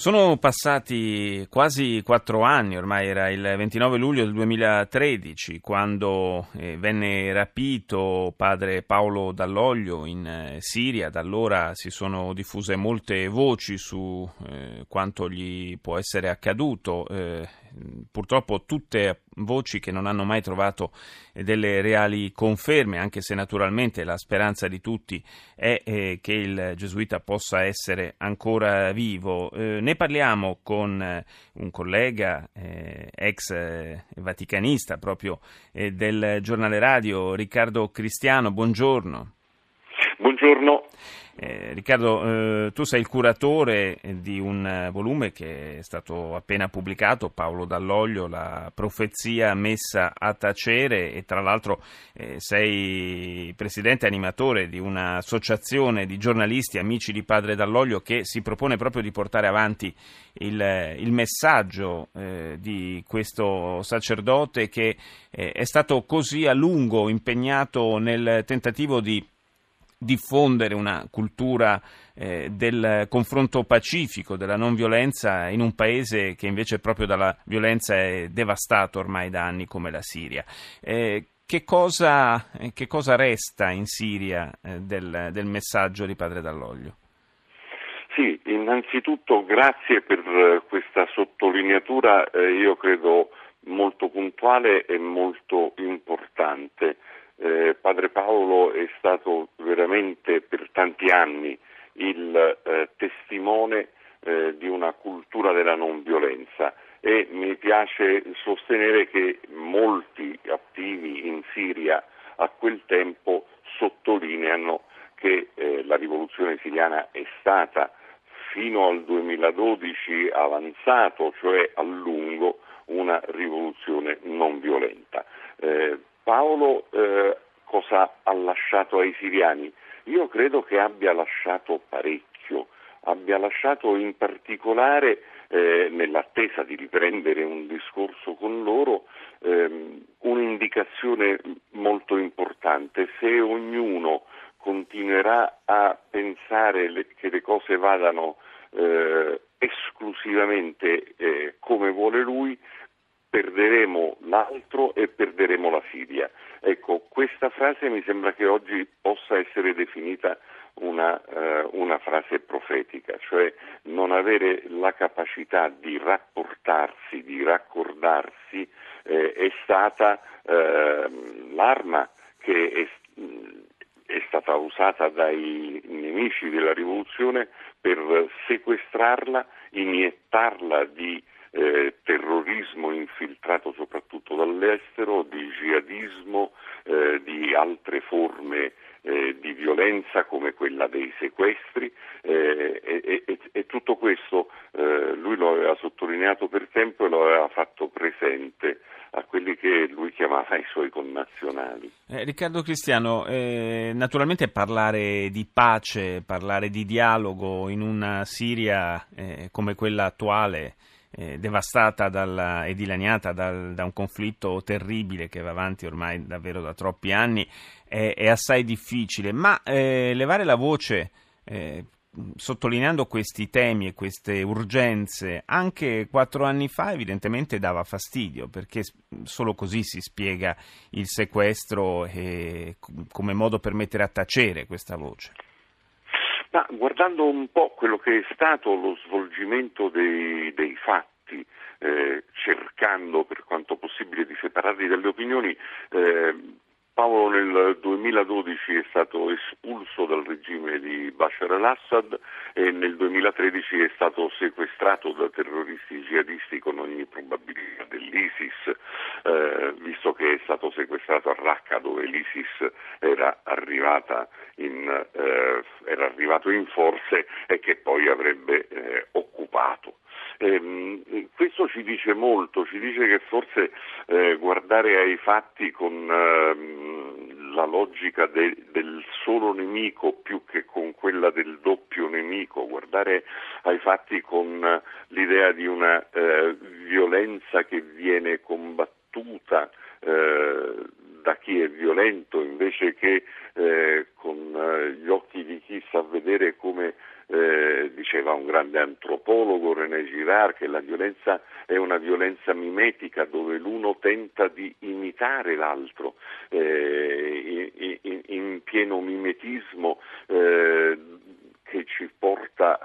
Sono passati quasi 4 anni, ormai era il 29 luglio del 2013, quando venne rapito padre Paolo Dall'Oglio in Siria. Da allora si sono diffuse molte voci su quanto gli può essere accaduto, purtroppo tutte voci che non hanno mai trovato delle reali conferme, anche se naturalmente la speranza di tutti è che il gesuita possa essere ancora vivo. Ne parliamo con un collega ex vaticanista proprio del giornale radio, Riccardo Cristiano. Buongiorno. Buongiorno. Riccardo, tu sei il curatore di un volume che è stato appena pubblicato, Paolo Dall'Oglio, la profezia messa a tacere, e tra l'altro sei presidente animatore di un'associazione di giornalisti amici di Padre Dall'Oglio che si propone proprio di portare avanti il messaggio di questo sacerdote che è stato così a lungo impegnato nel tentativo di diffondere una cultura del confronto pacifico, della non violenza in un paese che invece proprio dalla violenza è devastato ormai da anni come la Siria. Che cosa resta in Siria del messaggio di Padre Dall'Oglio? Sì, innanzitutto grazie per questa sottolineatura, io credo molto puntuale e molto importante. Padre Paolo è stato veramente per tanti anni il testimone di una cultura della non violenza e mi piace sostenere che molti attivi in Siria a quel tempo sottolineano che la rivoluzione siriana è stata fino al 2012 avanzato, cioè a lungo, una rivoluzione non violenta. Paolo cosa ha lasciato ai siriani? Io credo che abbia lasciato parecchio, abbia lasciato in particolare, nell'attesa di riprendere un discorso con loro, un'indicazione molto importante. Se ognuno continuerà a pensare che le cose vadano esclusivamente come vuole lui, perderemo l'altro e perderemo la Siria. Ecco, questa frase mi sembra che oggi possa essere definita una frase profetica, cioè non avere la capacità di rapportarsi, di raccordarsi, è stata l'arma che è stata usata dai nemici della rivoluzione per sequestrarla, iniettarla di terrorismo infiltrato soprattutto dall'estero, di jihadismo, di altre forme di violenza come quella dei sequestri, e tutto questo lui lo aveva sottolineato per tempo e lo aveva fatto presente a quelli che lui chiamava i suoi connazionali. Riccardo Cristiano, naturalmente parlare di pace, parlare di dialogo in una Siria come quella attuale, devastata e dilaniata da un conflitto terribile che va avanti ormai davvero da troppi anni, è assai difficile, ma levare la voce sottolineando questi temi e queste urgenze anche 4 anni fa evidentemente dava fastidio, perché solo così si spiega il sequestro come modo per mettere a tacere questa voce. Ma guardando un po' quello che è stato lo svolgimento dei fatti, cercando per quanto possibile di separarli dalle opinioni, Paolo nel 2012 è stato espulso dal regime di Bashar al-Assad e nel 2013 è stato sequestrato da terroristi jihadisti con ogni probabilità dell'ISIS, visto che è stato sequestrato a Raqqa, dove l'ISIS era arrivato in forze e che poi avrebbe occupato. Questo ci dice molto, ci dice che forse guardare ai fatti con la logica del solo nemico più che con quella del doppio nemico, guardare ai fatti con l'idea di una violenza che viene combattuta da chi è violento, invece che con gli occhi di chi sa vedere, come diceva un grande antropologo, René Girard, che la violenza è una violenza mimetica, dove l'uno tenta di imitare l'altro in pieno mimetismo che ci porta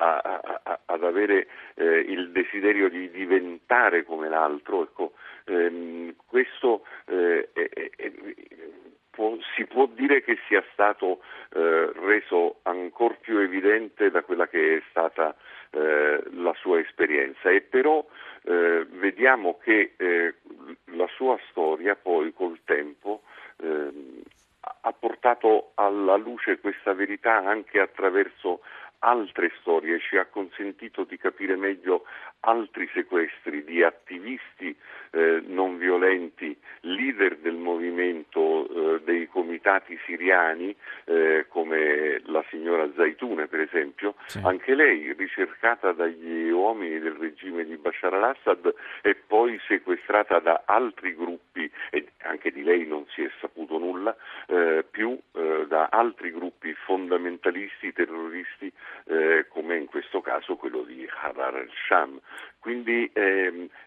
ad avere il desiderio di diventare come l'altro. Ecco, questo si può dire che sia stato reso ancor più evidente da quella che è stata la sua esperienza, e però vediamo che la sua storia poi col tempo ha portato alla luce questa verità anche attraverso altre storie, ci ha consentito di capire meglio altri sequestri di attivisti non violenti, leader del movimento dei comitati siriani, come la signora Zaitune per esempio, sì. Anche lei ricercata dagli uomini del regime di Bashar al-Assad e poi sequestrata da altri gruppi, e anche di lei non si è saputo nulla più, da altri gruppi fondamentalisti, terroristi, come in questo caso quello di Harar al-Sham. Quindi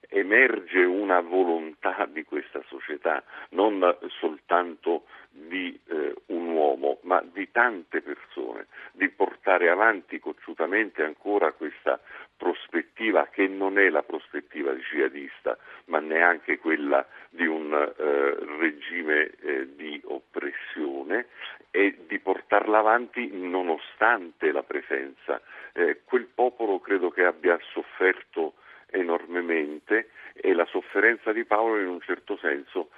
emerge una volontà di questa società, non soltanto di un uomo, ma di tante persone, di portare avanti cocciutamente ancora questa prospettiva, che non è la prospettiva jihadista, ma neanche quella di un regime di oppressione, e di portarla avanti nonostante la presenza. Quel popolo credo che abbia sofferto enormemente, e la sofferenza di Paolo in un certo senso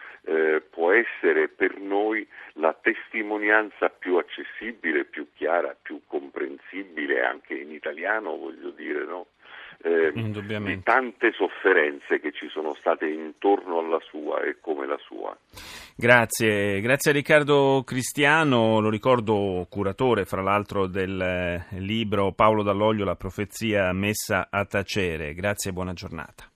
può essere per noi la testimonianza più accessibile, più chiara, più comprensibile, anche in italiano, voglio dire, no? Di tante sofferenze che ci sono state intorno alla sua e come la sua. Grazie a Riccardo Cristiano, lo ricordo curatore fra l'altro del libro Paolo Dall'Oglio, la profezia messa a tacere. Grazie e buona giornata.